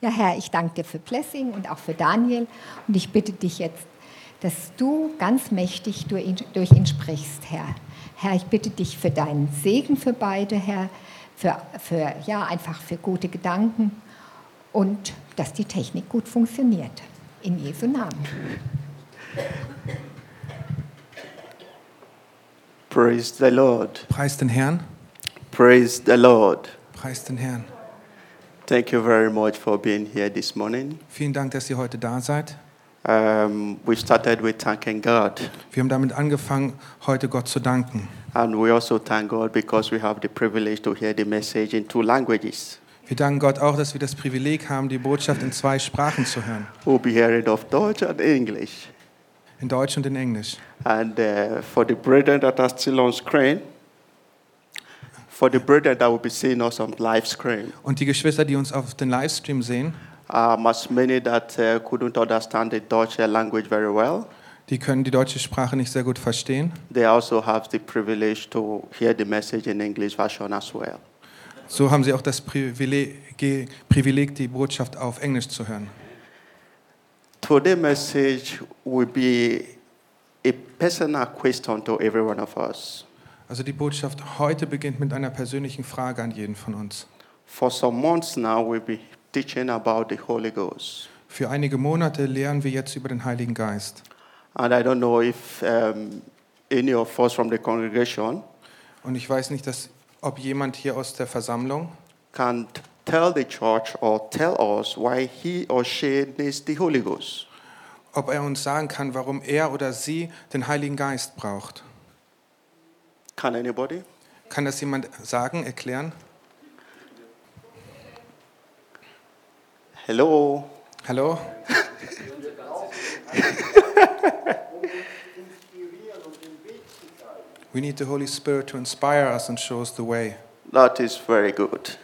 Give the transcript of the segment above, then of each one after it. Ja, Herr, ich danke dir für Blessing und auch für Daniel. Und ich bitte dich jetzt, dass du ganz mächtig durch ihn sprichst, Herr. Herr, ich bitte dich für deinen Segen für beide, Herr, für gute Gedanken und dass die Technik gut funktioniert. In Jesu Namen. Praise the Lord. Preis den Herrn. Praise the Lord. Preis den Herrn. Thank you very much for being here this morning. Vielen Dank, dass ihr heute da seid. We started with thanking God. Wir haben damit angefangen, heute Gott zu danken. And we also thank God because we have the privilege to hear the message in two languages. Wir danken Gott auch, dass wir das Privileg haben, die Botschaft in zwei Sprachen zu hören. We'll be hearing of Deutsch and English. In Deutsch und in Englisch. And for the brethren that are still on screen, for the brethren that will be seeing us on live screen. Und die Geschwister, die uns auf den Livestream sehen. As many that couldn't understand the Dutch language very well. Die können die deutsche Sprache nicht sehr gut verstehen. They also have the privilege to hear the message in English version as well. So haben sie auch das Privileg, die Botschaft auf Englisch zu hören. Today's message will be a personal question to every one of us. Also die Botschaft heute beginnt mit einer persönlichen Frage an jeden von uns. For some months now we'll be teaching about the Holy Ghost. Für einige Monate lehren wir jetzt über den Heiligen Geist. And I don't know if any of us from the congregation. Und ich weiß nicht, ob jemand hier aus der Versammlung kann tell the church or tell us why he or she needs the Holy Ghost. Ob er uns sagen kann, warum er oder sie den Heiligen Geist braucht. Can anybody? Kann das jemand sagen, erklären? Hello. Hallo. We need the Holy Spirit to inspire us and show us the way. That is very good.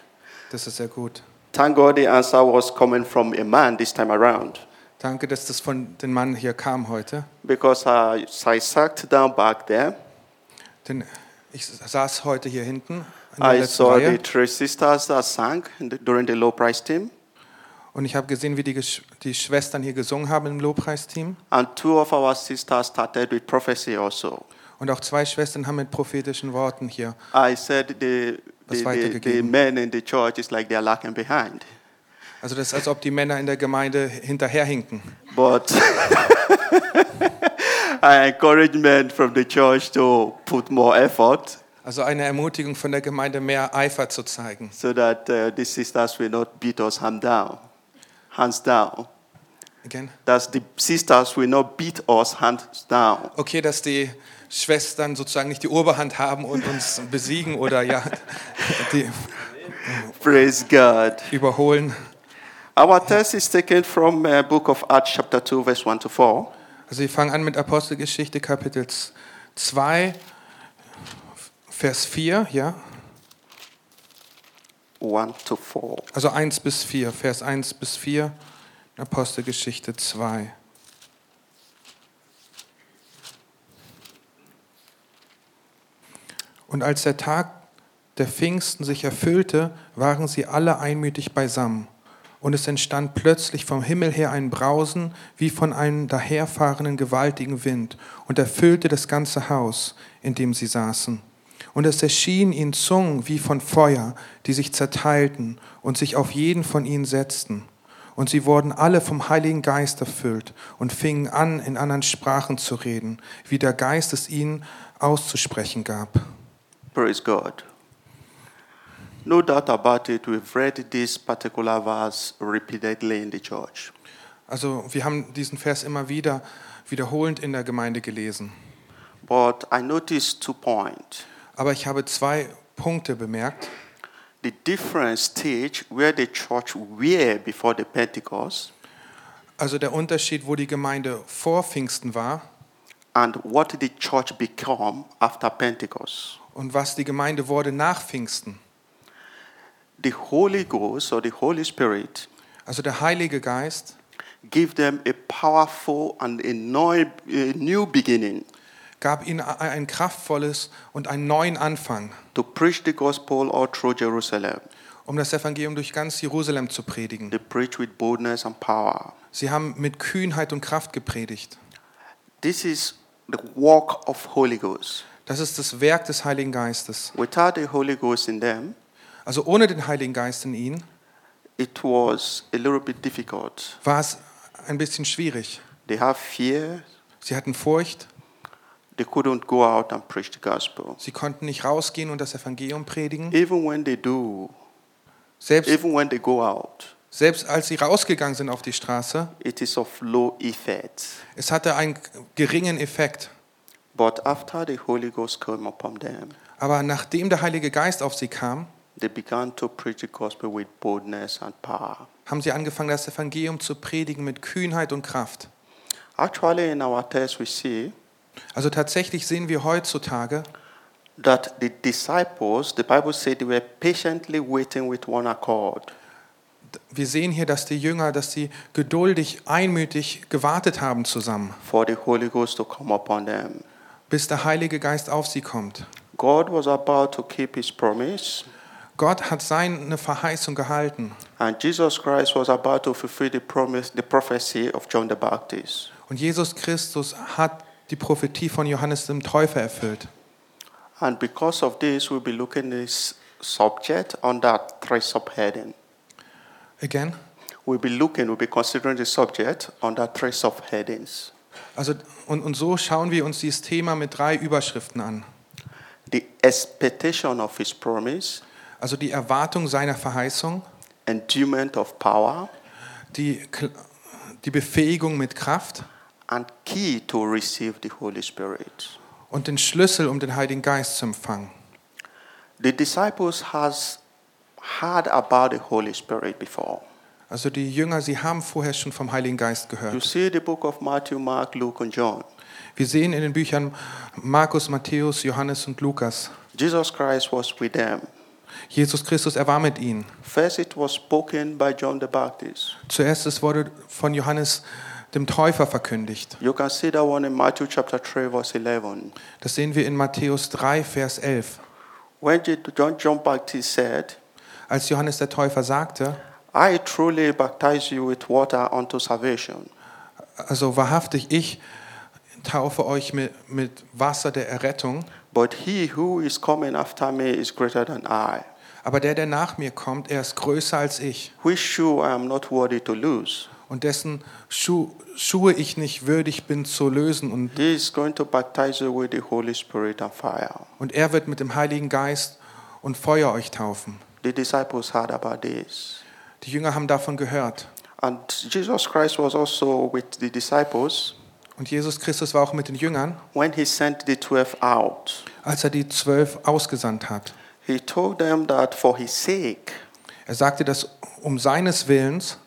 Das ist sehr gut. Thank God the answer was coming from a man this time around. Danke, dass das von dem Mann hier kam heute. Because I sat down back there. Denn ich saß heute hier hinten in der letzten Reihe. I saw the three sisters that sang during the low price team. Und ich habe gesehen, wie die Schwestern hier gesungen haben im Lobpreisteam. And two of our sisters started with prophecy also. Und auch zwei Schwestern haben mit prophetischen Worten hier was weitergegeben. Also das ist, als ob die Männer in der Gemeinde hinterherhinken. But an encouragement from the church to put more effort. Also eine Ermutigung von der Gemeinde, mehr Eifer zu zeigen. So that the sisters will not beat us hands down. Again. That the sisters will not beat us hands down. Okay, dass die Schwestern sozusagen nicht die Oberhand haben und uns besiegen oder die Praise God. Überholen. Our text is taken from the book of Acts chapter 2 verse 1 to 4. Also wir fangen an mit Apostelgeschichte Kapitel 2 Vers 4, ja. 1 to 4. Also 1 bis 4, Vers 1 bis 4 Apostelgeschichte 2. Und als der Tag der Pfingsten sich erfüllte, waren sie alle einmütig beisammen. Und es entstand plötzlich vom Himmel her ein Brausen, wie von einem daherfahrenden gewaltigen Wind, und erfüllte das ganze Haus, in dem sie saßen. Und es erschienen ihnen Zungen wie von Feuer, die sich zerteilten und sich auf jeden von ihnen setzten. Und sie wurden alle vom Heiligen Geist erfüllt und fingen an, in anderen Sprachen zu reden, wie der Geist es ihnen auszusprechen gab. Praise God. No doubt about it, we've read this particular verse repeatedly in the church. Also, wir haben diesen Vers immer wieder wiederholend in der Gemeinde gelesen. But I noticed two points. Aber ich habe zwei Punkte bemerkt. The different stage where the church were before the Pentecost. Also der Unterschied, wo die Gemeinde vor Pfingsten war. And what the church became after Pentecost. Und was die Gemeinde wurde nach Pfingsten. The Holy Ghost or the Holy Spirit. Also der Heilige Geist. Gave them a powerful and a new beginning. Gab ihnen ein kraftvolles und einen neuen Anfang. To preach the gospel all through Jerusalem. um das Evangelium durch ganz Jerusalem zu predigen. They preach with boldness and power. Sie haben mit Kühnheit und Kraft gepredigt. This is the work of Holy Ghost. Das ist das Werk des Heiligen Geistes. Without the Holy Ghost in them, also ohne den Heiligen Geist in ihnen, it was a little bit difficult. War es ein bisschen schwierig. They have fear. Sie hatten Furcht. They couldn't go out and preach the gospel. Sie konnten nicht rausgehen und das Evangelium predigen. Even when they do, even when they go out, selbst als sie rausgegangen sind auf die Straße, it is of low effect. Es hatte einen geringen Effekt. But after the Holy Ghost came upon them, aber nachdem der Heilige Geist auf sie kam, they began to preach the gospel with boldness and power. Haben sie angefangen, das Evangelium zu predigen mit Kühnheit und Kraft. Actually, in our text we see, also tatsächlich sehen wir heutzutage, that the disciples, the Bible said, they were patiently waiting with one accord. Wir sehen hier, dass die Jünger, dass sie geduldig, einmütig gewartet haben zusammen. For the Holy Ghost to come upon them. Bis der Heilige Geist auf sie kommt. God was about to keep his promise. Gott hat seine Verheißung gehalten. And Jesus Christ was about to fulfill the promise, the prophecy of John the Baptist. Und Jesus Christus hat die Prophetie von Johannes dem Täufer erfüllt. And because of this, we'll be looking at this subject under three subheadings. Again, we'll be considering the subject under three subheadings. Also und so schauen wir uns dieses Thema mit drei Überschriften an. The expectation of his promise. Also die Erwartung seiner Verheißung, endowment of power, die Befähigung mit Kraft, and key to receive the Holy Spirit. Und den Schlüssel, um den Heiligen Geist zu empfangen. The disciples has heard about the Holy Spirit before. Also die Jünger, sie haben vorher schon vom Heiligen Geist gehört. You see the book of Matthew, Mark, Luke and John. Wir sehen in den Büchern Markus, Matthäus, Johannes und Lukas. Jesus Christ was with them. Jesus Christus, er war mit ihnen. First it was spoken by John the Baptist. Zuerst es wurde von Johannes dem Täufer verkündigt. You can see that one in Matthew chapter 3 verse 11. Das sehen wir in Matthäus 3 Vers 11. When John Baptist said, als Johannes der Täufer sagte, I truly baptize you with water unto salvation. Also wahrhaftig, ich taufe euch mit Wasser der Errettung. But he who is coming after me is greater than I. Aber der nach mir kommt, er ist größer als ich. Which shoe I am not worthy to loose. Und dessen Schuhe ich nicht würdig bin zu lösen. Und he is going to baptize you with the Holy Spirit and fire. Und er wird mit dem Heiligen Geist und Feuer euch taufen. The disciples heard about this. Die Jünger haben davon gehört. And Jesus Christ was also with the disciples. Und Jesus Christus war auch mit den Jüngern, when he sent the 12 out, als er die 12 ausgesandt hat. He told them that for his sake, er sagte, dass um seines Willens,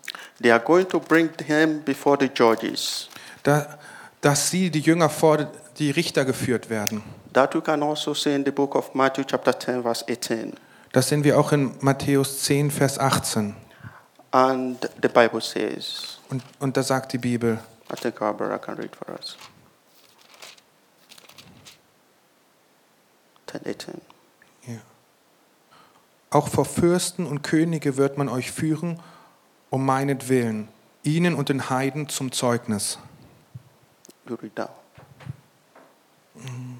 they are going to bring him before the judges, dass sie, die Jünger, vor die Richter geführt werden. That we can also see in the book of Matthew chapter 10 verse 18. Das sehen wir auch in Matthäus 10 Vers 18. And the Bible says, und da sagt die Bibel, I think our brother can read for us. 10:18. Yeah. Auch vor Fürsten und Könige wird man euch führen, um meinetwillen, ihnen und den Heiden zum Zeugnis. You read that.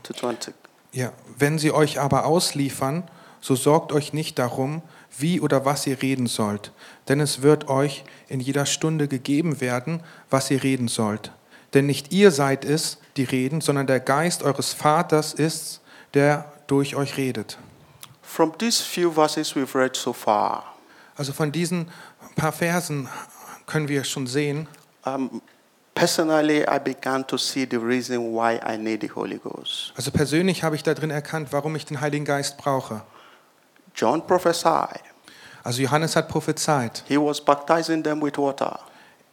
To 20. Ja, wenn sie euch aber ausliefern, so sorgt euch nicht darum, wie oder was ihr reden sollt, denn es wird euch in jeder Stunde gegeben werden, was ihr reden sollt. Denn nicht ihr seid es, die reden, sondern der Geist eures Vaters ist's, der durch euch redet. From these few verses we've read so far, also von diesen paar Versen können wir schon sehen, personally, I began to see the reason why I need the Holy Ghost. Also persönlich habe ich da drin erkannt, warum ich den Heiligen Geist brauche. John prophesied. Also Johannes hat prophezeit. He was baptizing them with water.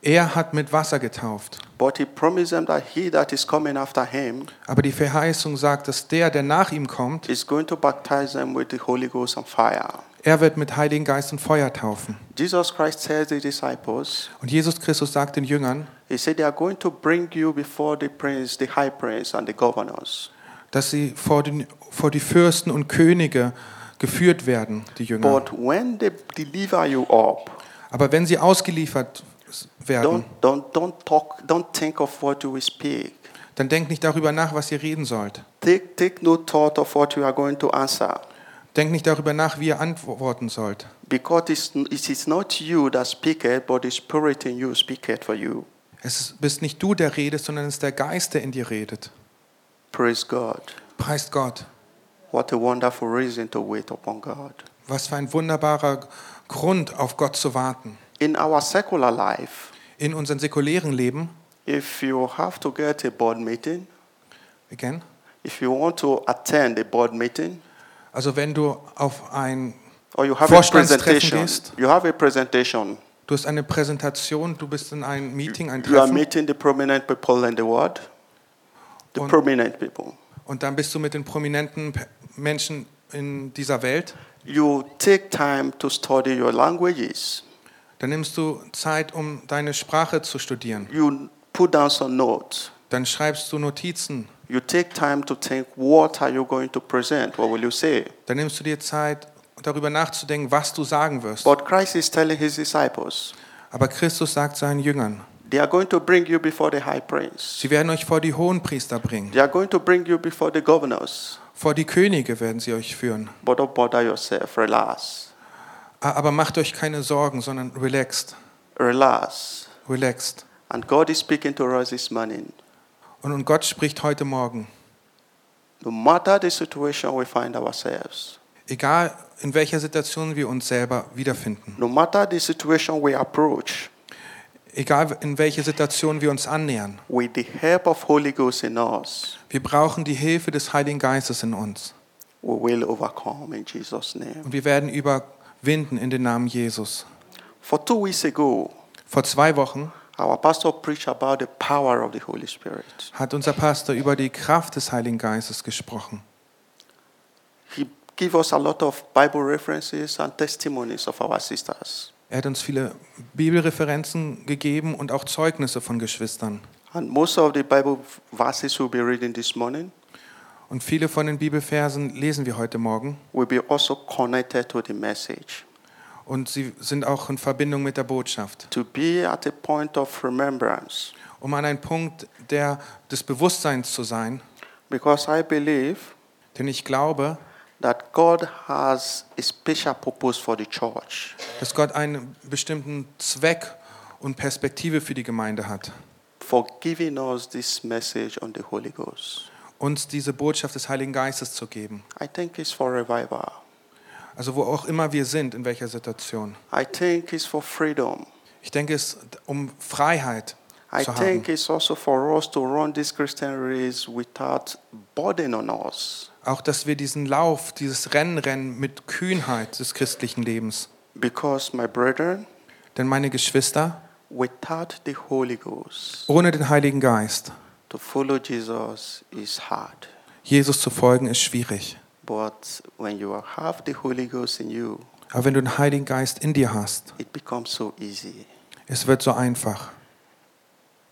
Er hat mit Wasser getauft. But he promised them that he that is coming after him. Aber die Verheißung sagt, dass der nach ihm kommt, is going to baptize them with the Holy Ghost and fire. Er wird mit Heiligen Geist und Feuer taufen. Jesus Christ tells the disciples. Und Jesus Christus sagt den Jüngern, he said they are going to bring you before the prince, the high prince and the governors. Dass sie vor die Fürsten und Könige geführt werden, die Jünger. But when they deliver you up, aber wenn sie ausgeliefert werden, don't think of what you speak. Dann denkt nicht darüber nach, was ihr reden sollt. Take no thought of what you are going to answer. Denkt nicht darüber nach, wie ihr antworten sollt. Because it is not you that speaketh, but the Spirit in you speaketh for you. Es bist nicht du, der redest, sondern es ist der Geist, der in dir redet. Praise God. Preist Gott. What a wonderful reason to wait upon God. Was für ein wunderbarer Grund, auf Gott zu warten. In our secular life, in unserem säkulären Leben, if you have to get a board meeting, again, if you want to attend a board meeting, also wenn du auf ein Vorstandstreffen gehst, you have a presentation. Du hast eine Präsentation, du bist in ein Meeting, ein Treffen. You are meeting the prominent people in the world. The prominent people. Und dann bist du mit den prominenten Menschen in dieser Welt. You take time to study your languages. Dann nimmst du Zeit, um deine Sprache zu studieren. You put down some notes. Dann schreibst du Notizen. You take time to think, what are you going to present? What will you say? Dann nimmst du dir Zeit, darüber nachzudenken, was du sagen wirst. But Christ is telling his disciples. Aber Christus sagt seinen Jüngern. They are going to bring you before the high priests. Sie werden euch vor die Hohenpriester bringen. They are going to bring you before the governors. Vor die Könige werden sie euch führen. But don't bother yourself, relax. Aber macht euch keine Sorgen, sondern relaxed. Relax. Relaxed. And God is speaking to us this morning. Und Gott spricht heute Morgen. No matter the situation we find ourselves. Egal in welcher Situation wir uns selber wiederfinden. No matter the situation we approach. Egal in welche Situation wir uns annähern. With the help of Holy Ghost in us. Wir brauchen die Hilfe des Heiligen Geistes in uns. We will overcome in Jesus' name. Und wir werden überwinden in den Namen Jesus. Vor 2 Wochen our pastor preached about the power of the Holy Spirit. Hat unser Pastor über die Kraft des Heiligen Geistes gesprochen. He gave us a lot of Bible references and testimonies of our sisters. Er hat uns viele Bibelreferenzen gegeben und auch Zeugnisse von Geschwistern. And most of the Bible verses we'll be reading this morning. Und viele von den Bibelversen lesen wir heute Morgen. We'll be also connected to the message. Und sie sind auch in Verbindung mit der Botschaft. To be at a point of remembrance. Um an einem Punkt des Bewusstseins zu sein. Because I believe, denn ich glaube, that God has a special purpose for the church. Dass Gott einen bestimmten Zweck und Perspektive für die Gemeinde hat. For giving us this message on the Holy Ghost. Uns diese Botschaft des Heiligen Geistes zu geben. I think it's for revival. Also wo auch immer wir sind, in welcher Situation. I think it's for freedom. Ich denke, es um Freiheit zu haben. I think it's also for us to run this Christian race without burden on us. Auch dass wir diesen Lauf, dieses Rennen mit Kühnheit des christlichen Lebens. Because my brethren, denn meine Geschwister, without the Holy Ghost, ohne den Heiligen Geist, to follow Jesus is hard. Jesus zu folgen ist schwierig. But when you have the Holy Ghost in you, aber wenn du den Heiligen Geist in dir hast, it becomes so easy. Es wird so einfach.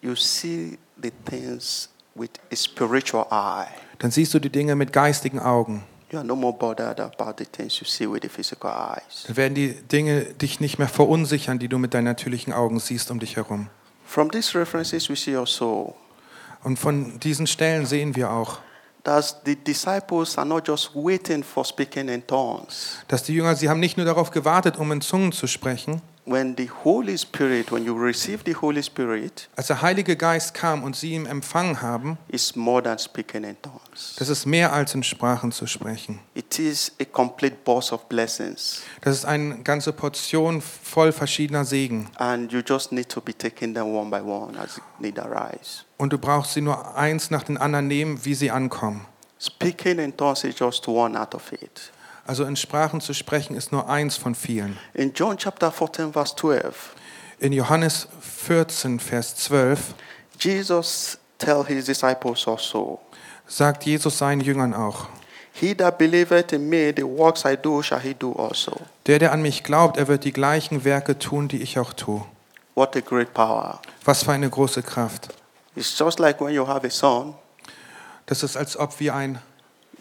You see the things with a spiritual eye. Dann siehst du die Dinge mit geistigen Augen. You are no more bothered about the things you see with the physical eyes. Dann werden die Dinge dich nicht mehr verunsichern, die du mit deinen natürlichen Augen siehst um dich herum. From these references we see also. Und von diesen Stellen sehen wir auch, dass die disciples are not just waiting for speaking in tongues. Dass die Jünger, sie haben nicht nur darauf gewartet, um in Zungen zu sprechen. When the Holy Spirit, when you receive the Holy Spirit, als der Heilige Geist kam und sie ihn empfangen haben, is more than speaking in tongues. Das ist mehr als in Sprachen zu sprechen. It is a complete box of blessings. Das ist eine ganze Portion voll verschiedener Segen. And you just need to be taking them one by one as need arise. Und du brauchst sie nur eins nach den anderen nehmen, wie sie ankommen. Speaking in tongues is just one out of it. Also in Sprachen zu sprechen ist nur eins von vielen. In John chapter 14 verse 12. In Johannes 14 Vers 12. Jesus tell his disciples also. Sagt Jesus seinen Jüngern auch. He that believeth in me, the works I do shall he do also. Der an mich glaubt, er wird die gleichen Werke tun, die ich auch tue. What a great power. Was für eine große Kraft. It's just like when you have a son. Das ist als ob wir ein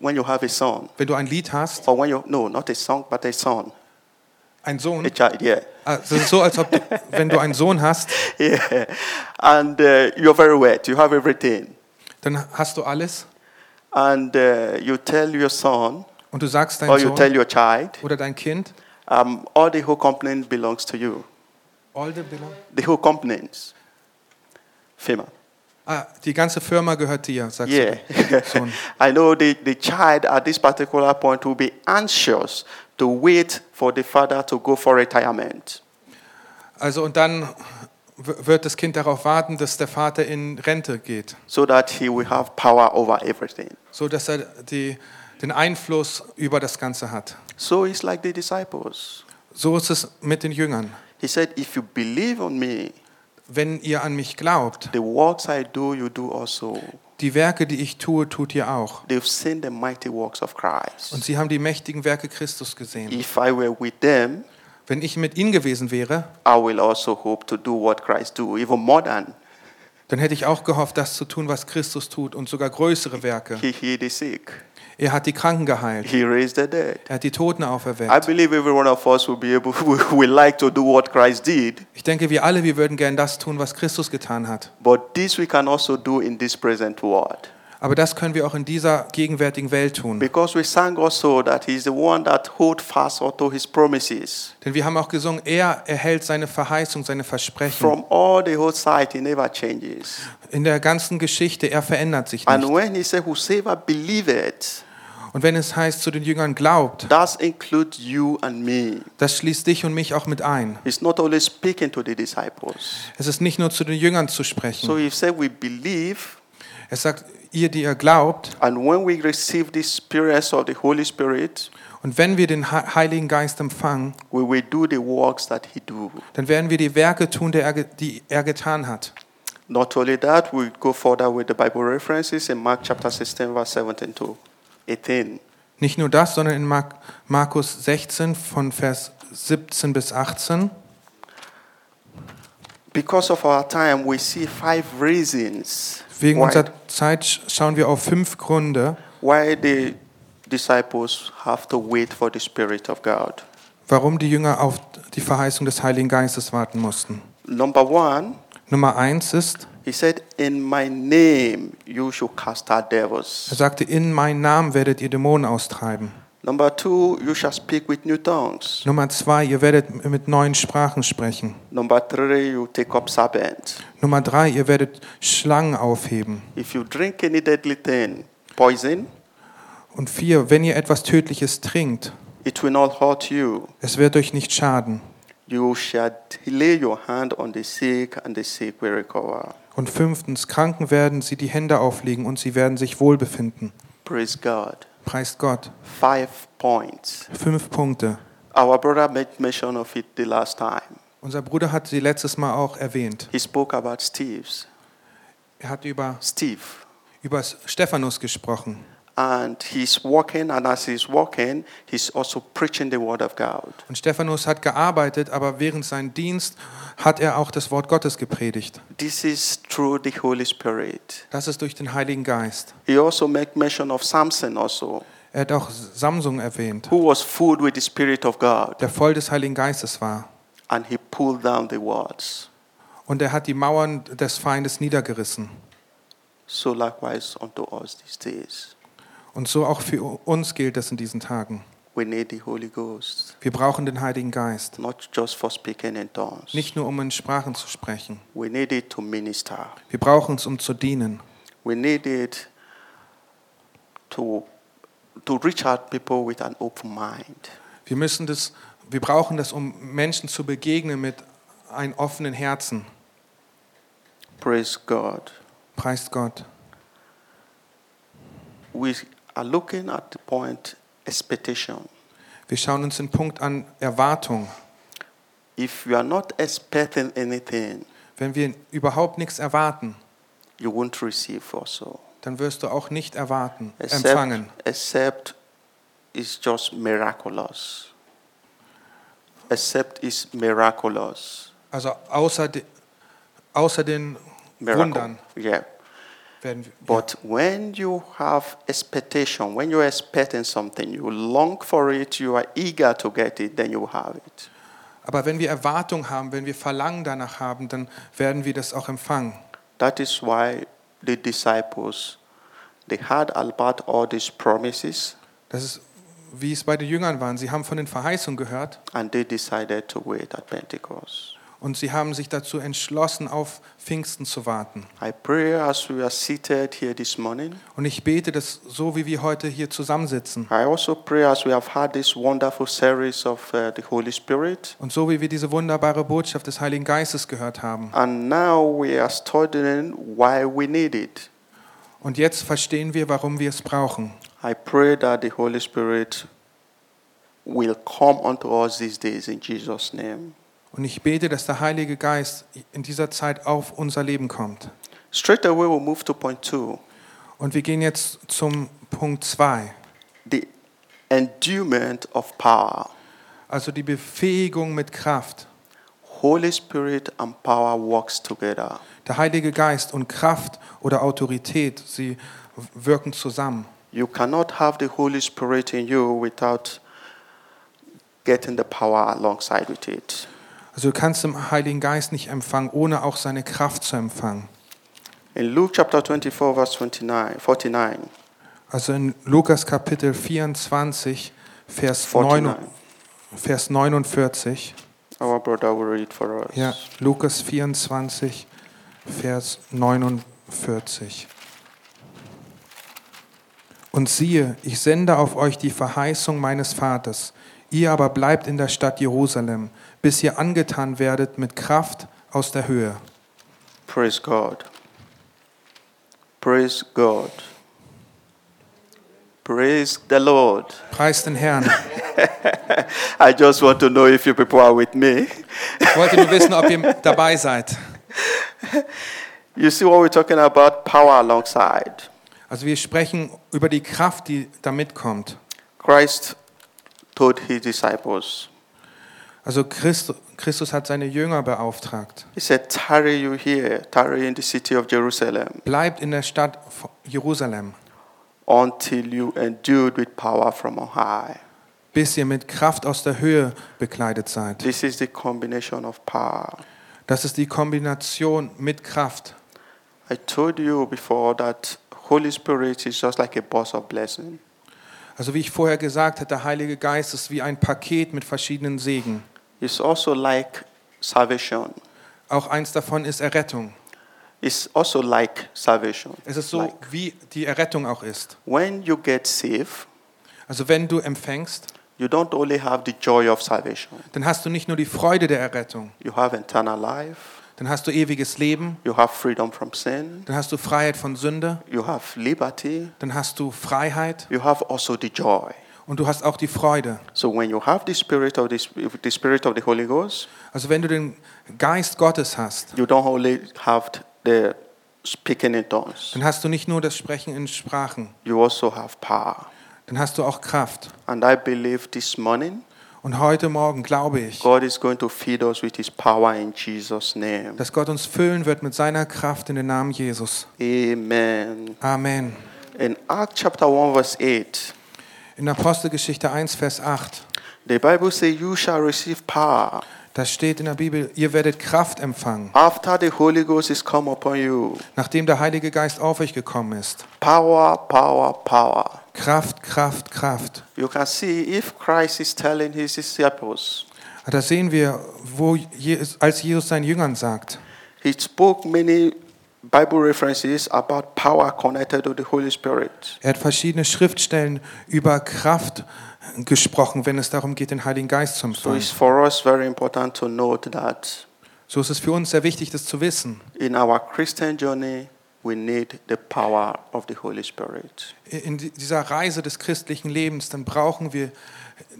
when you have a son. Wenn du ein Lied hast. Or when you no, not a song, but a son. Ein Sohn. A child, yeah. Es ist so, als ob du, wenn du einen Sohn hast. Yeah. And you're very wet. You have everything. Dann hast du alles. And you tell your son. Und du sagst deinem Sohn. Or you tell your child. Oder dein Kind. All the whole complaint belongs to you. All the whole complaint. Firma. Ah, die ganze Firma gehört dir, sagst yeah. du. Sohn. I know the child at this particular point will be anxious to wait for the father to go for retirement. Also und dann wird das Kind darauf warten, dass der Vater in Rente geht. So that he will have power over everything. So dass er den Einfluss über das Ganze hat. So it's like the disciples. So ist es mit den Jüngern. He said, if you believe on me. Wenn ihr an mich glaubt, the works I do, you do also. Die Werke, die ich tue, tut ihr auch. They've seen the mighty works of Christ. Und sie haben die mächtigen Werke Christus gesehen. If I were with them, wenn ich mit ihnen gewesen wäre, I will also hope to do what Christ do, even more than. Dann hätte ich auch gehofft, das zu tun, was Christus tut, und sogar größere Werke. He healed the sick. Er hat die Kranken geheilt. He raised the dead. Er hat die Toten auferweckt. I believe every one of us will be able, we like to do what Christ did. Ich denke, wir würden gern das tun, was Christus getan hat. But this we can also do in this present world. Aber das können wir auch in dieser gegenwärtigen Welt tun. Because we sang also that he is the one that holds fast to his promises. Denn wir haben auch gesungen, er erhält seine Verheißung, seine Versprechen. From all the whole side, he never changes. In der ganzen Geschichte, er verändert sich nicht. And when he said, whosoever believeth. Und wenn es heißt, zu den Jüngern glaubt, das includes you and me. Das schließt dich und mich auch mit ein. It's not only speaking to the disciples. Es ist nicht nur zu den Jüngern zu sprechen. So he said, we believe. Er sagt, ihr, die ihr glaubt, and when we receive the experience of the Holy Spirit, und wenn wir den Heiligen Geist empfangen, we will do the works that he do. Dann werden wir die Werke tun, die er getan hat. Not only that, we go further with the Bible references in Mark chapter 16 verse 17 to 18. Nicht nur das, sondern in Markus 16 von Vers 17 bis 18. Because of our time, we see 5 reasons. Wegen unserer Zeit schauen wir auf 5 Gründe, why the disciples have to wait for the Spirit of God. Warum die Jünger auf die Verheißung des Heiligen Geistes warten mussten. Nummer 1 ist, he said, in my name you shall cast out devils. Er sagte, in meinen Namen werdet ihr Dämonen austreiben. Number 2, you shall speak with new tongues. Nummer 2, ihr werdet mit neuen Sprachen sprechen. Number 3, you take up serpents. Nummer 3, ihr werdet Schlangen aufheben. If you drink any deadly thing, poison. Und 4, wenn ihr etwas Tödliches trinkt, it will not hurt you. Es wird euch nicht schaden. You shall lay your hand on the sick and the sick will recover. Und 5, Kranken werden sie die Hände auflegen und sie werden sich wohlbefinden. Praise God. Preist Gott. 5 points. 5 Punkte. Our brother made mention of it the last time. Unser Bruder hat sie letztes Mal auch erwähnt. He spoke about Steve's. Er hat über Stephanus gesprochen. And he's walking, and as he's walking, he's also preaching the word of God. Und Stephanus hat gearbeitet, aber während seinem Dienst hat er auch das Wort Gottes gepredigt. This is through the Holy Spirit. Das ist durch den Heiligen Geist. He also make mention of Samson also. Er hat auch Samson erwähnt. Who was filled with the Spirit of God. Der voll des Heiligen Geistes war. And he pulled down the walls. Und er hat die Mauern des Feindes niedergerissen. So likewise unto us these days. Und so auch für uns gilt das in diesen Tagen. We need the Holy Ghost. Wir brauchen den Heiligen Geist. Not just for speaking in tongues. Nicht nur, um in Sprachen zu sprechen. We need it to minister. Wir brauchen es, um zu dienen. We need it to reach out people with an open mind. Wir brauchen das, um Menschen zu begegnen mit einem offenen Herzen. Praise God. Preist Gott. We are looking at the point expectation. Wir schauen uns den Punkt an, Erwartung. If you are not expecting anything, wenn wir überhaupt nichts erwarten, you won't receive also. Dann wirst du auch nicht empfangen. Except is just miraculous. Except is miraculous. Also außer den Wundern. Yeah. But when you have expectation, when you're expecting something, you long for it, you are eager to get it, then you have it. Aber wenn wir Erwartung haben, wenn wir Verlangen danach haben, dann werden wir das auch empfangen. That is why the disciples, they heard about all these promises. Das ist, wie es bei den Jüngern waren. Sie haben von den Verheißungen gehört. And they decided to wait at Pentecost. Und sie haben sich dazu entschlossen, auf Pfingsten zu warten. I pray as we are seated here this morning. Und ich bete, dass so wie wir heute hier zusammensitzen. I also pray as we have had this wonderful series of the Holy Spirit. Und so wie wir diese wunderbare Botschaft des Heiligen Geistes gehört haben. And now we are studying why we need it. Und jetzt verstehen wir, warum wir es brauchen. I pray that the Holy Spirit will come unto us these days in Jesus' name. Und ich bete, dass der Heilige Geist in dieser Zeit auf unser Leben kommt. Straight away we'll move to point 2. Und wir gehen jetzt zum Punkt 2. The endowment of power. Also die Befähigung mit Kraft. Holy Spirit and power works together. Der Heilige Geist und Kraft oder Autorität, sie wirken zusammen. You cannot have the Holy Spirit in you without getting the power alongside with it. Also du kannst den Heiligen Geist nicht empfangen, ohne auch seine Kraft zu empfangen. In Luke chapter 24 verse 49. Also in Lukas Kapitel 24 Vers 49. Our brother will read for us. Ja, Lukas 24 Vers 49. Und siehe, ich sende auf euch die Verheißung meines Vaters. Ihr aber bleibt in der Stadt Jerusalem, bis ihr angetan werdet mit Kraft aus der Höhe. Praise God. Praise God. Praise the Lord. Preist den Herrn. I just want to know if you people are with me. Ich wollte nur wissen, ob ihr dabei seid. You see what we're talking about, power alongside. Also wir sprechen über die Kraft, die damit kommt. Christ told his disciples. Also Christus hat seine Jünger beauftragt. He said, tarry you here, tarry in the city of Jerusalem. Bleibt in der Stadt Jerusalem. Until you endued with power from on high. Bis ihr mit Kraft aus der Höhe bekleidet seid. This is the combination of power. Das ist die Kombination mit Kraft. I told you before that Holy Spirit is just like a box of blessing. Also wie ich vorher gesagt hatte, der Heilige Geist ist wie ein Paket mit verschiedenen Segen. It's also like salvation. Auch eins davon ist Errettung. It's also like salvation. Es ist so, like, wie die Errettung auch ist. When you get saved, also wenn du empfängst, you don't only have the joy of salvation. Dann hast du nicht nur die Freude der Errettung. You have eternal life. Dann hast du ewiges Leben. You have freedom from sin. Dann hast du Freiheit von Sünde. You have liberty. Dann hast du Freiheit. You have also the joy. Und du hast auch die Freude. So when you have the spirit of the Holy Ghost, also wenn du den Geist Gottes hast, you don't only have the speaking in tongues. Dann hast du nicht nur das Sprechen in Sprachen. You also have power. Dann hast du auch Kraft. And I believe this morning. Und heute Morgen glaube ich, God is going to feed us with his power in Jesus' name. Dass Gott uns füllen wird mit seiner Kraft in den Namen Jesus. Amen. Amen. In Acts chapter 1 verse 8. In Apostelgeschichte 1 Vers 8. The Bible says you shall receive power. Das steht in der Bibel, ihr werdet Kraft empfangen. After the Holy Ghost is come upon you. Nachdem der Heilige Geist auf euch gekommen ist. Power, power, power. Kraft, Kraft, Kraft. You can see if Christ is telling his disciples. Da sehen wir, als Jesus seinen Jüngern sagt. He spoke many Bible references about power connected to the Holy Spirit. Er hat verschiedene Schriftstellen über Kraft gesprochen, wenn es darum geht, den Heiligen Geist zu empfangen. So it's for us very important to note that. So ist es für uns sehr wichtig, das zu wissen. In our Christian journey. We need the power of the Holy Spirit. In dieser Reise des christlichen Lebens, dann brauchen wir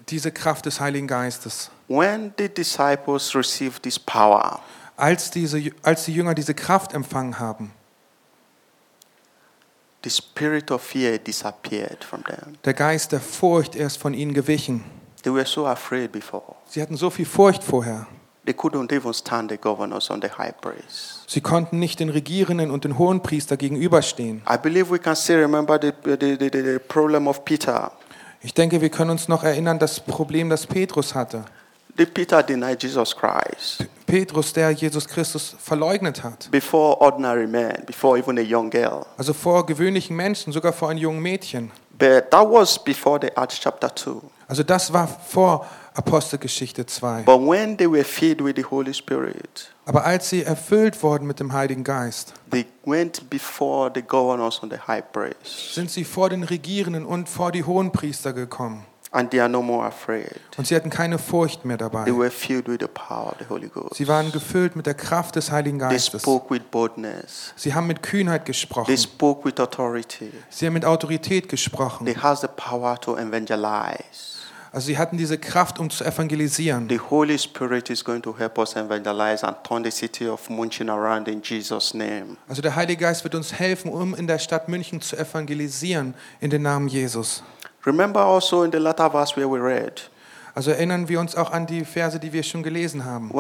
diese Kraft des Heiligen Geistes. When the disciples received this power, als die Jünger diese Kraft empfangen haben, the spirit of fear disappeared from them. Der Geist der Furcht ist von ihnen gewichen. They were so afraid before. Sie hatten so viel Furcht vorher. Sie konnten nicht den Regierenden und den Hohenpriester gegenüberstehen. Ich denke, wir können uns noch erinnern, das Problem, das Petrus hatte. Petrus, der Jesus Christus verleugnet hat. Also vor gewöhnlichen Menschen, sogar vor einem jungen Mädchen. Also das war vor Apostelgeschichte 2. Aber als sie erfüllt wurden mit dem Heiligen Geist, sind sie vor den Regierenden und vor die Hohenpriester gekommen. Und sie hatten keine Furcht mehr dabei. Sie waren gefüllt mit der Kraft des Heiligen Geistes. Sie haben mit Kühnheit gesprochen. Sie haben mit Autorität gesprochen. Also sie hatten diese Kraft, zu evangelisieren. The Holy Spirit is going to help us evangelize and turn the city of München around in Jesus' name. Also der Heilige Geist wird uns helfen, in der Stadt München zu evangelisieren in den Namen Jesus. Remember also in the latter verse where we read. Also erinnern wir uns auch an die Verse, die wir schon gelesen haben.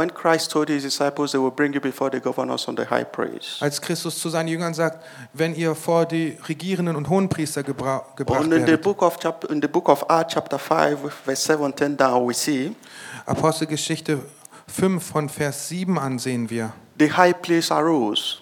Als Christus zu seinen Jüngern sagt, wenn ihr vor die Regierenden und Hohenpriester gebracht werdet. In the book of Acts chapter 5 verse 17 down we see. Apostelgeschichte 5 von Vers 7 an sehen wir. The high priest arose.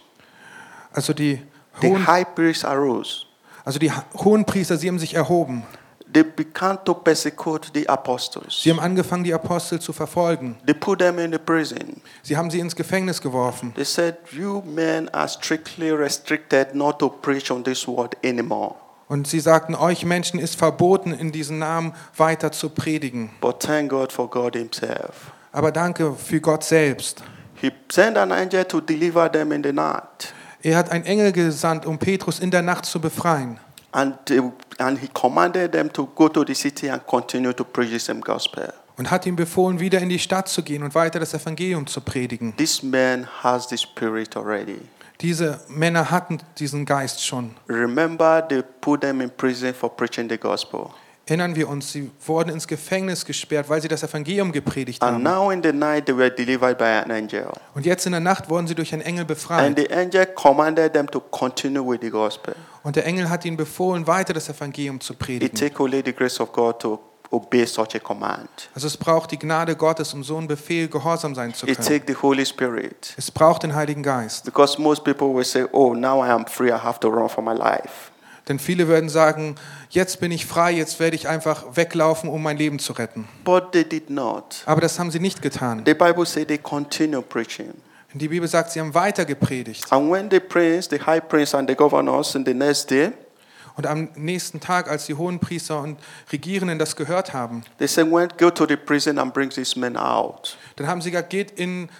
Also die Hohenpriester, sie haben sich erhoben. They began to persecute the apostles. Sie haben angefangen, die Apostel zu verfolgen. They put them in the prison. Sie haben sie ins Gefängnis geworfen. They said, "You men are strictly restricted not to preach on this word anymore." Und sie sagten, euch Menschen ist verboten, in diesem Namen weiter zu predigen. But thank God for God himself. Aber danke für Gott selbst. He sent an angel to deliver them in the night. Er hat einen Engel gesandt, Petrus in der Nacht zu befreien. And he commanded them to go to the city and continue to preach the same gospel. Und hat ihm befohlen, wieder in die Stadt zu gehen und weiter das Evangelium zu predigen. This man has the spirit already. Diese Männer hatten diesen Geist schon. Remember, they put them in prison for preaching the gospel. Erinnern wir uns, sie wurden ins Gefängnis gesperrt, weil sie das Evangelium gepredigt haben. Und jetzt in der Nacht wurden sie durch einen Engel befreit. Und der Engel hat ihnen befohlen, weiter das Evangelium zu predigen. Also es braucht die Gnade Gottes, so einen Befehl gehorsam sein zu können. Es braucht den Heiligen Geist. Because most people will say, oh, now I am free, I have to run for my life. Denn viele würden sagen, jetzt bin ich frei, jetzt werde ich einfach weglaufen, mein Leben zu retten. Aber das haben sie nicht getan. Die Bibel sagt, sie haben weiter gepredigt. Und am nächsten Tag, als die Hohenpriester und Regierenden das gehört haben, dann haben sie gesagt, geht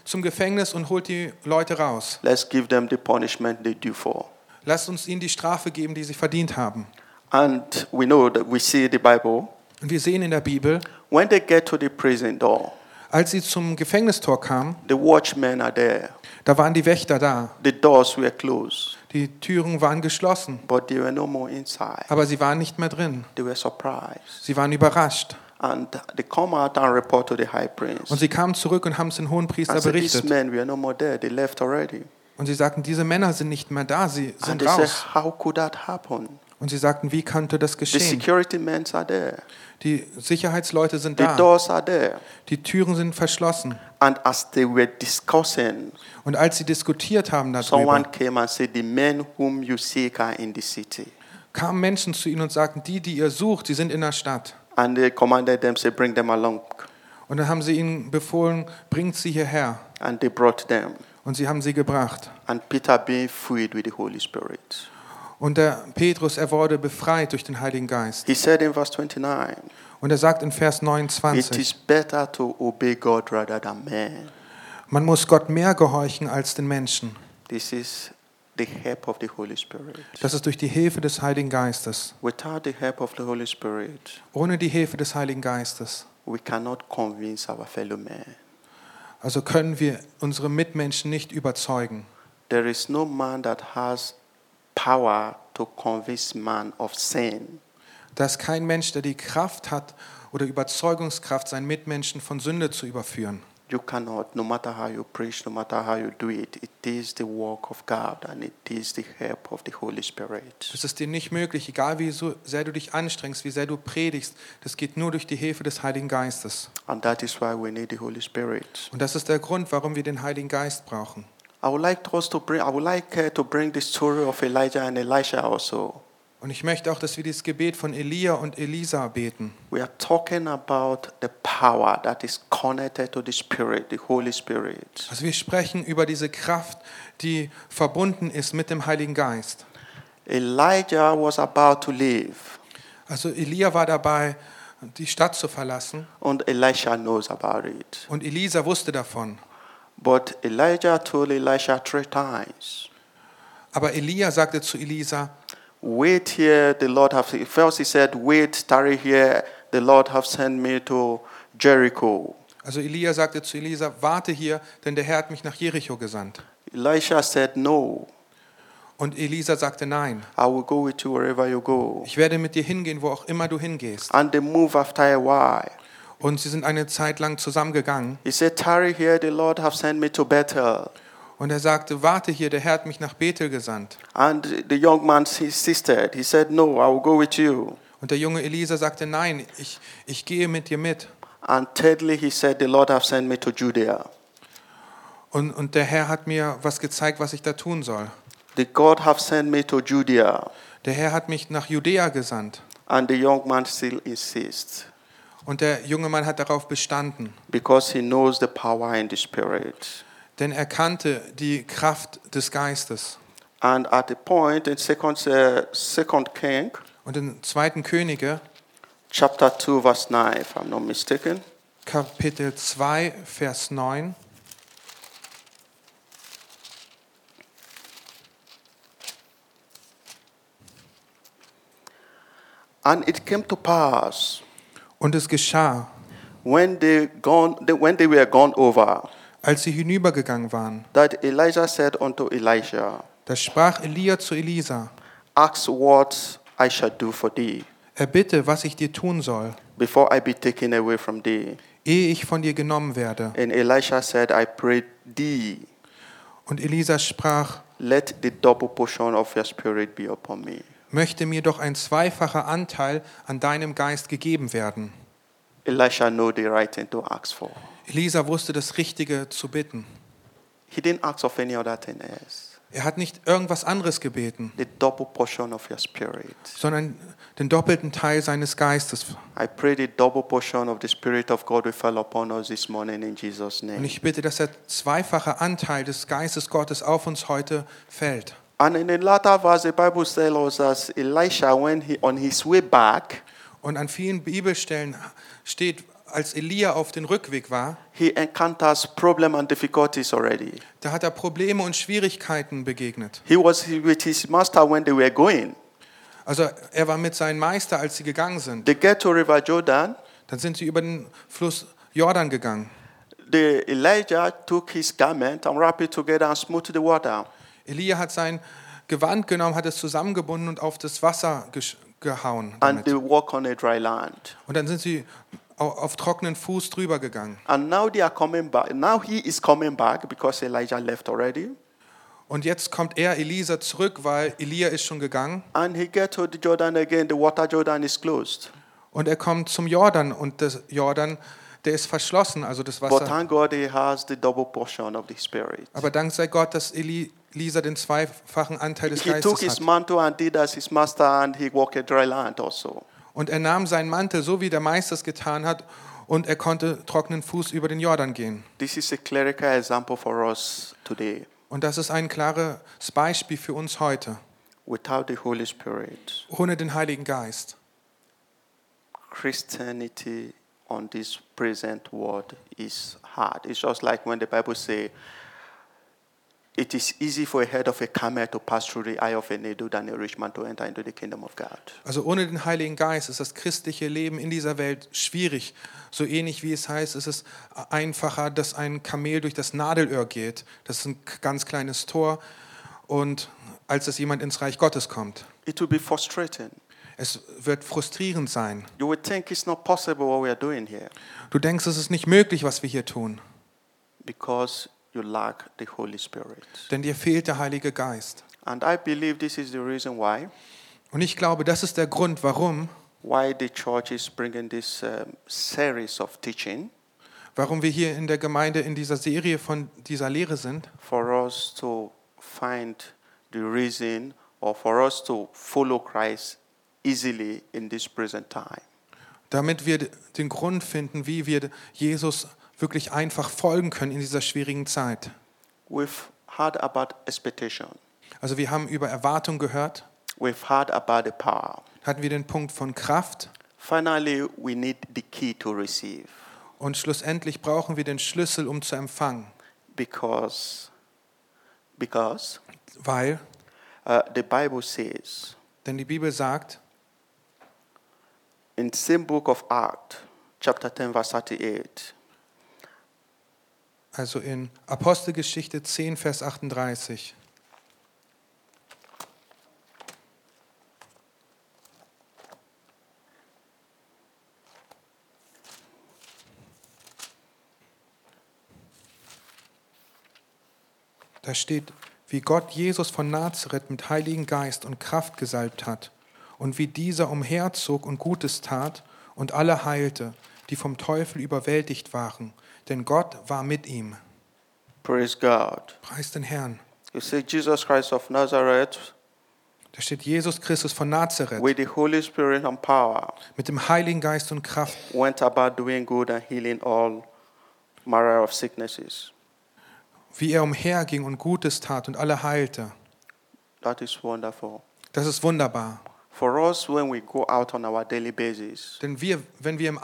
zum Gefängnis und holt die Leute raus. Let's give them the punishment they do for. Lasst uns ihnen die Strafe geben, die sie verdient haben. And we know that we see the Bible. Und wir sehen in der Bibel, when they get to the prison door, als sie zum Gefängnistor kamen, the watchmen are there. Da waren die Wächter da. The doors were closed. Die Türen waren geschlossen. But they were no more inside. Aber sie waren nicht mehr drin. They were surprised. Sie waren überrascht. And they come out and report to the high priest. Und sie kamen zurück und haben es den Hohenpriester berichtet. These men were no more there. They left already. Und sie sagten, diese Männer sind nicht mehr da, sie sind raus. Und sie sagten, wie könnte das geschehen? Die Sicherheitsleute sind da. Die Türen sind verschlossen. Und als sie diskutiert haben darüber, kamen Menschen zu ihnen und sagten, die ihr sucht, die sind in der Stadt. Und dann haben sie ihnen befohlen, bringt sie hierher. Und sie brachten sie. Und sie haben sie gebracht. And Peter being filled with the Holy Spirit. Und der Petrus, wurde befreit durch den Heiligen Geist. He said in verse 29. Und sagt in Vers 29. It is better to obey God rather than man. Man muss Gott mehr gehorchen als den Menschen. This is the help of the Holy Spirit. Das ist durch die Hilfe des Heiligen Geistes. Without the help of the Holy Spirit. Ohne die Hilfe des Heiligen Geistes. We cannot convince our fellow man. Also können wir unsere Mitmenschen nicht überzeugen. There is no man that has power to convince man of sin. Da ist kein Mensch, der die Kraft hat oder Überzeugungskraft, seinen Mitmenschen von Sünde zu überführen. You cannot, no matter how you preach, no matter how you do it, it is the work of God and it is the help of the Holy Spirit. Es ist dir nicht möglich, egal wie sehr du dich anstrengst, wie sehr du predigst, das geht nur durch die Hilfe des Heiligen Geistes. And that is why we need the Holy Spirit. Und das ist der Grund, warum wir den Heiligen Geist brauchen. I would like to bring the story of Elijah and Elisha also. Und ich möchte auch, dass wir dieses Gebet von Elia und Elisa beten. We are talking about the power that is connected to the Spirit, the Holy Spirit. Also wir sprechen über diese Kraft, die verbunden ist mit dem Heiligen Geist. Elijah was about to leave. Also Elia war dabei, die Stadt zu verlassen. And Elisha knows about it. Und Elisa wusste davon. But Elijah told Elisha 3 times. Aber Elia sagte zu Elisa: Wait here, the Lord have sent. First he said, wait, tarry here, the Lord have sent me to Jericho. Also Elia sagte zu Elisa, warte hier, denn der Herr hat mich nach Jericho gesandt. Elisha said no. Und Elisa sagte nein. I will go with you wherever you go. Ich werde mit dir hingehen, wo auch immer du hingehst. And they move after a while. Und sie sind eine Zeit lang zusammengegangen. He said, tarry here, the Lord have sent me to Bethel. Und er sagte, warte hier, der Herr hat mich nach Bethel gesandt. And the young man insisted. He said, no, I will go with you. Und der junge Elisa sagte, nein, ich gehe mit dir mit. And thirdly he said, the Lord have sent me to Judäa. Und der Herr hat mir was gezeigt, was ich da tun soll. The God have sent me to Judäa. Der Herr hat mich nach Judäa gesandt. And the young man still insists. Und der junge Mann hat darauf bestanden. Because he knows the power in the Spirit. Denn er kannte die Kraft des Geistes. And at the point in second King, und in 2. Könige, Chapter 2, verse 9, if I'm not mistaken. Kapitel 2, Vers 9. And it came to pass. Und es geschah. When they were gone over. Als sie hinübergegangen waren, that Elijah said unto Elisha, da sprach Elia zu Elisa, ask what I shall do for thee. Erbitte, was ich dir tun soll, before I be taken away from thee. Ehe ich von dir genommen werde. And Elisha said, I pray thee. Und Elisa sprach, let the double portion of your spirit be upon me. Möchte mir doch ein 2-facher Anteil an deinem Geist gegeben werden. Elisha knew the right thing to ask for. Elisa wusste, das Richtige zu bitten. He didn't ask of any other thing else. Er hat nicht irgendwas anderes gebeten, the double portion of your spirit. Sondern den doppelten Teil seines Geistes. I pray the double portion of the Spirit of God will fall upon us this morning in Jesus' name. Und ich bitte, dass der 2-fache Anteil des Geistes Gottes auf uns heute fällt. And in the latter verse, the Bible tells us Elisha, when he on his way back, und an vielen Bibelstellen steht, als Elia auf den Rückweg war, he encounters problem and difficulties already. Da hat er Probleme und Schwierigkeiten begegnet. He was with his master when they were going. Also er war mit seinem Meister, als sie gegangen sind. They get to River Jordan. Dann sind sie über den Fluss Jordan gegangen. The Elijah took his garment and wrapped it together and smote the water. Elia hat sein Gewand genommen, hat es zusammengebunden und auf das Wasser gehauen. And they walk on a dry land. Und dann sind sie auf trockenen Fuß drüber gegangen. And now they are coming back. Now he is coming back because Elijah left already. Und jetzt kommt Elisa zurück, weil Elia ist schon gegangen. And he get to the Jordan again. The water Jordan is closed. Und er kommt zum Jordan und das Jordan, der ist verschlossen, also das Wasser. But thank God he has the double portion of the Spirit. Aber dank sei Gott, dass Elisa den 2-fachen Anteil des Geistes hat. He took his mantle and did as his master and he walked a dry land also. Und er nahm seinen Mantel, so wie der Meister es getan hat, und er konnte trockenen Fuß über den Jordan gehen. This is a clerical example for us today. Und das ist ein klares Beispiel für uns heute. Without the Holy Spirit, ohne den Heiligen Geist, Christianity on this present world is hard. It's just like when the Bible says, it is easy for a head of a camel to pass through the eye of a needle than a rich man to enter into the kingdom of God. Also ohne den Heiligen Geist ist das christliche Leben in dieser Welt schwierig. So ähnlich wie es heißt, ist es einfacher, dass ein Kamel durch das Nadelöhr geht. Das ist ein ganz kleines Tor. Und als dass jemand ins Reich Gottes kommt. It will be frustrating. Es wird frustrierend sein. You would think it's not possible what we are doing here. Du denkst, es ist nicht möglich, was wir hier tun. because you lack the Holy Spirit. Denn dir fehlt der Heilige Geist. And I believe this is the reason why. Und ich glaube, das ist der Grund, warum the church is bringing this series of teaching. Warum wir hier in der Gemeinde in dieser Serie von dieser Lehre sind. For us to find the reason or for us to follow Christ easily in this present time. Damit wir den Grund finden, wie wir Jesus wirklich einfach folgen können in dieser schwierigen Zeit. We've heard about expectation. Also wir haben über Erwartung gehört. We've heard about the power. Hatten wir den Punkt von Kraft. Finally, we need the key to receive. Und schlussendlich brauchen wir den Schlüssel, um zu empfangen. Because weil the Bible says. Denn die Bibel sagt in the same book of Acts, chapter 10, verse 38. Also in Apostelgeschichte 10, Vers 38. Da steht, wie Gott Jesus von Nazareth mit Heiligen Geist und Kraft gesalbt hat und wie dieser umherzog und Gutes tat und alle heilte, die vom Teufel überwältigt waren, denn Gott war mit ihm. Praise God. Preis den Herrn. You see Jesus Christ of Nazareth. Da steht Jesus Christus von Nazareth. With the Holy Spirit and power. Mit dem Heiligen Geist und Kraft. Went about doing good and healing all manner of sicknesses. Wie er umherging und Gutes tat und alle heilte. That is wonderful. Das ist wunderbar. For us, when we go out on our daily basis, denn wir, wenn wir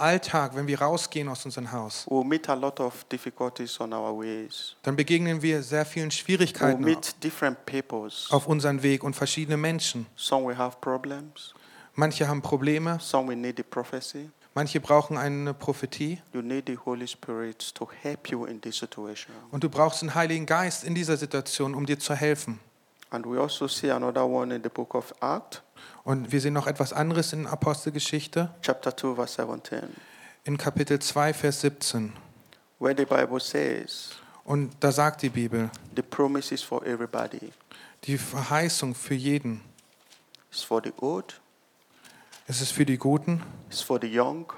rausgehen aus unserem Haus, we'll meet a lot of difficulties on our ways. Dann begegnen wir sehr vielen Schwierigkeiten we'll meet different peoples. Auf unseren Weg und verschiedene Menschen. Some will have problems. Manche haben Probleme. Some will need the prophecy. Manche brauchen eine Prophetie. You need the Holy Spirit to help you in this situation. Und du brauchst den Heiligen Geist in dieser Situation, um dir zu helfen. And we also see another one in the book of Acts. Und wir sehen noch etwas anderes in Apostelgeschichte. Chapter 2, verse 17. In Kapitel 2, Vers 17. Where the Bible says, und da sagt die Bibel, the promise is for everybody. Die Verheißung für jeden. It's for the old. Es ist für die Guten. It's for the young.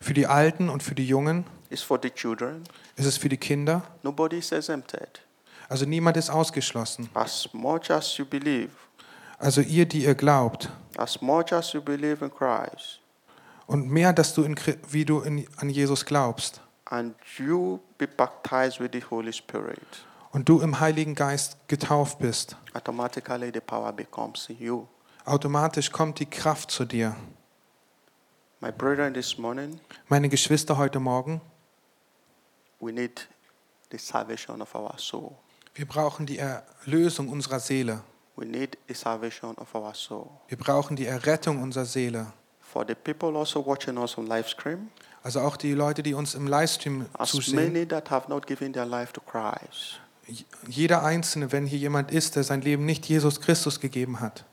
Für die Alten und für die Jungen. It's for the children. Es ist für die Kinder. Nobody is exempted. Also niemand ist ausgeschlossen. As much as you believe. Also ihr, die ihr glaubt. As much as you believe in Christ. Und mehr, dass du an Jesus glaubst. And you be baptized with the Holy Spirit. Und du im Heiligen Geist getauft bist. Automatically the power becomes in you. Automatisch kommt die Kraft zu dir. My brethren this morning. Meine Geschwister heute Morgen. We need the salvation of our soul. Wir brauchen die Erlösung unserer Seele. We need a salvation of our soul. Wir brauchen die Errettung unserer Seele. For the people also watching us on live stream. Also auch die Leute, die uns im Livestream zusehen. As many that have not given their life to Christ. Jeder Einzelne, wenn hier jemand ist, der sein Leben nicht Jesus Christus gegeben hat.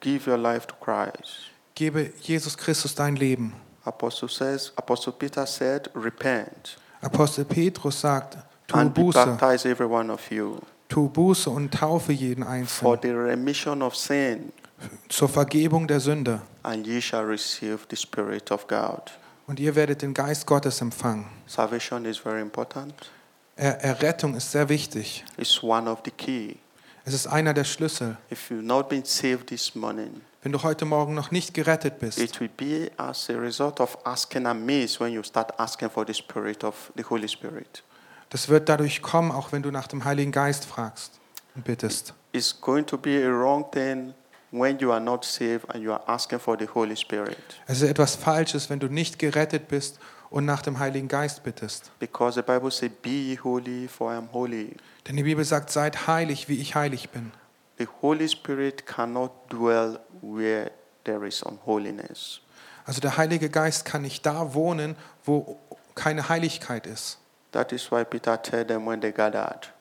Give your life to Christ. Gebe Jesus Christus dein Leben. Apostel Peter said, repent. Apostel Petrus sagt, tu Buße. And baptize every one of you. Tu Buße und taufe jeden Einzelnen. For the remission of sin. Zur Vergebung der Sünde. And ye shall receive the Spirit of God. Und ihr werdet den Geist Gottes empfangen. Salvation is very important. Errettung ist sehr wichtig. It's one of the key. Es ist einer der Schlüssel. If you've not been saved this morning, wenn du heute Morgen noch nicht gerettet bist, it will be as a result of asking amiss when you start asking for the Spirit of the Holy Spirit. Das wird dadurch kommen, auch wenn du nach dem Heiligen Geist fragst und bittest. It's going to be a wrong thing when you are not saved and you are asking for the Holy Spirit. Es ist etwas Falsches, wenn du nicht gerettet bist und nach dem Heiligen Geist bittest. Because the Bible says, "Be ye holy, for I am holy." Denn die Bibel sagt, seid heilig, wie ich heilig bin. The Holy Spirit cannot dwell where there is unholiness. Also der Heilige Geist kann nicht da wohnen, wo keine Heiligkeit ist. That is why Peter told them when they gathered.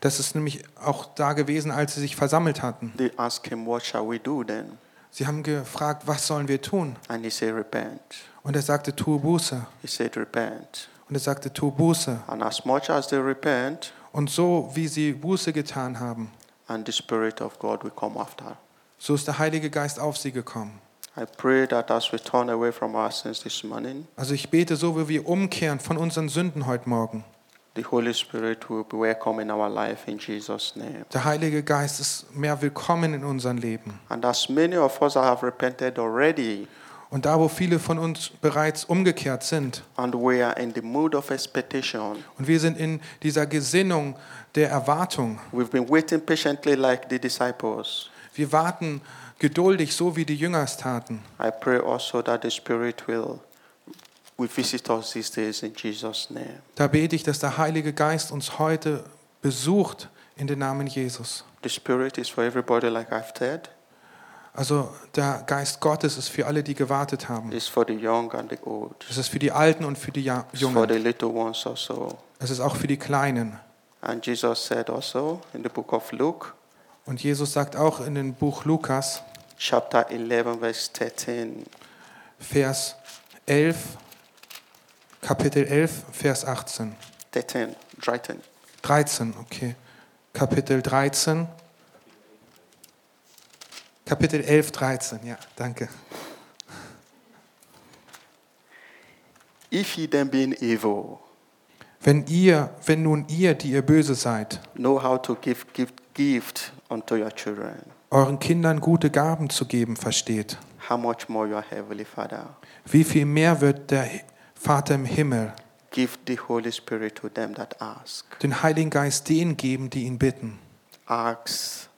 Das ist nämlich auch da gewesen, als sie sich versammelt hatten. They asked him, what shall we do then? Sie haben gefragt, was sollen wir tun? And he said, repent. Und er sagte, tue Buße. He said, repent. Und er sagte, tu Buße. And as much as they repent, und so wie sie Buße getan haben, and the Spirit of God will come after. So ist der Heilige Geist auf sie gekommen. I pray that as we turn away from our sins this morning, also ich bete, so wie wir umkehren von unseren Sünden heute Morgen, the Holy Spirit will be welcome in our life in Jesus' name. Der Heilige Geist ist mehr willkommen in unserem Leben. And as many of us have repented already, und da, wo viele von uns bereits umgekehrt sind, and we are in the mood of expectation, und wir sind in dieser Gesinnung der Erwartung, we've been waiting patiently like the disciples. Wir warten geduldig, so wie die Jünger es taten. I pray also that the Spirit will visit us these days in Jesus' name. Da bete ich, dass der Heilige Geist uns heute besucht in den Namen Jesus. The Spirit is for everybody, like I've said. Also der Geist Gottes ist für alle, die gewartet haben. It's for the young and the old. Es ist für die Alten und für die Jungen. For the little ones also. Es ist auch für die Kleinen. And Jesus said also in the book of Luke. Und Jesus sagt auch in dem Buch Lukas, Chapter 11, Vers 13. Vers 11, Kapitel 11, Vers 18. 13, okay. Kapitel 13. Kapitel 11, 13, ja, danke. If ye then be evil, wenn nun ihr, die ihr böse seid, know how to give unto your children, euren Kindern gute Gaben zu geben versteht, how much more your heavenly Father, wie viel mehr wird der Vater im Himmel, give the Holy Spirit to them that ask, den Heiligen Geist denen geben, die ihn bitten. Ask,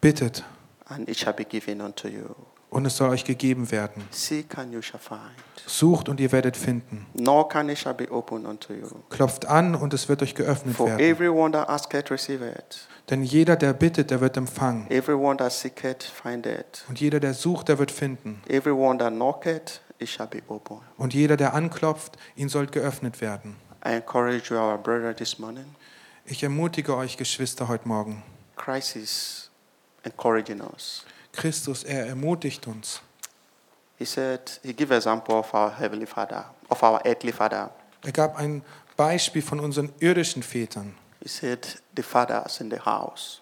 bittet, and it shall be given unto you, und es soll euch gegeben werden. Seek and you shall find. Sucht und ihr werdet finden. Knock and it shall be opened unto you. Klopft an und es wird euch geöffnet For werden. Everyone that asketh, receiveth. Denn jeder, der bittet, der wird empfangen. Everyone that seeketh, findeth. Und jeder, der sucht, der wird finden. Everyone that knocketh, it shall be opened. Und jeder, der anklopft, ihm soll geöffnet werden. I encourage you, our brother, this morning. Ich ermutige euch, Geschwister, heute Morgen. Christ is encouraging us. Christus, er ermutigt uns. He said, he gave example of our heavenly Father, of our earthly Father. Er gab ein Beispiel von unseren irdischen Vätern. He said, the Father is in the house.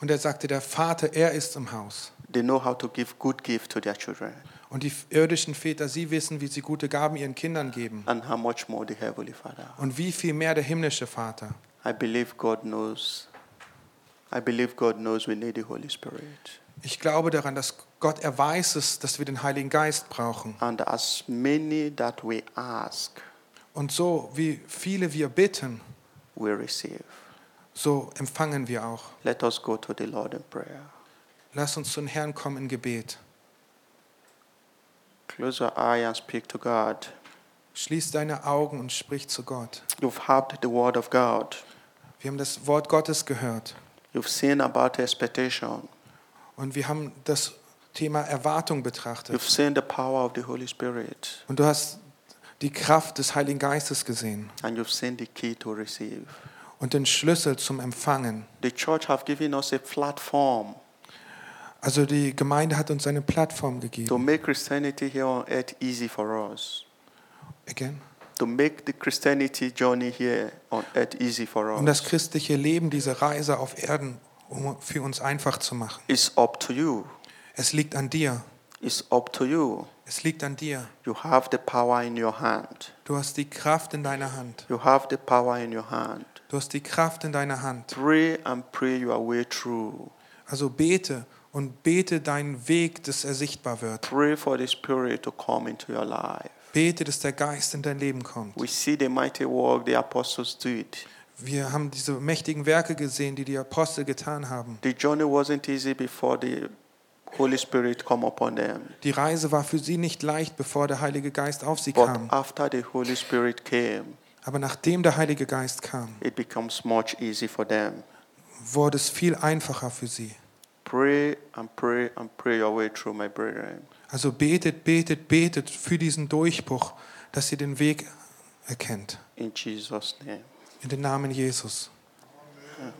Und er sagte, der Vater, er ist im Haus. They know how to give good gifts to their children. Und die irdischen Väter, sie wissen, wie sie gute Gaben ihren Kindern geben. And how much more the heavenly Father. Und wie viel mehr der himmlische Vater. I believe God knows we need the Holy Spirit. Ich glaube daran, dass Gott, er weiß es, dass wir den Heiligen Geist brauchen. And as many that we ask, und so wie viele wir bitten, we receive. So empfangen wir auch. Let us go to the Lord in prayer. Lass uns zum Herrn kommen in Gebet. Close your eye and speak to God. Schließ deine Augen und sprich zu Gott. You've heard the word of God. Wir haben das Wort Gottes gehört. You've seen about expectation. Und wir haben das Thema Erwartung betrachtet. You've seen the power of the Holy Spirit. Und du hast die Kraft des Heiligen Geistes gesehen. And you've seen the key to receive. Und den Schlüssel zum Empfangen. The church have given us a platform. Also die Gemeinde hat uns eine Plattform gegeben. To make Christianity here on earth easy for us. Again. To make the Christianity journey here on earth easy for us. Um das christliche Leben, diese Reise auf Erden, um für uns einfach zu machen. It's up to you. Es liegt an dir. It's up to you. Es liegt an dir. You have the power in your hand. Du hast die Kraft in deiner Hand. You have the power in your hand. Du hast die Kraft in deiner Hand. Pray and pray your way through. Also bete und bete deinen Weg, dass er sichtbar wird. Pray for the Spirit to come into your life. Bete, dass der Geist in dein Leben kommt. We see the mighty work the apostles did. Wir haben diese mächtigen Werke gesehen, die die Apostel getan haben. The journey wasn't easy before the Holy Spirit came upon them. Die Reise war für sie nicht leicht, bevor der Heilige Geist auf sie kam. But after the Holy Spirit came, aber nachdem der Heilige Geist kam, it becomes much easy for them. Wurde es viel einfacher für sie. Pray and pray and pray your way through, my brethren. Also betet, betet, betet für diesen Durchbruch, dass ihr den Weg erkennt. In Jesus' name. In den Namen Jesus. Amen.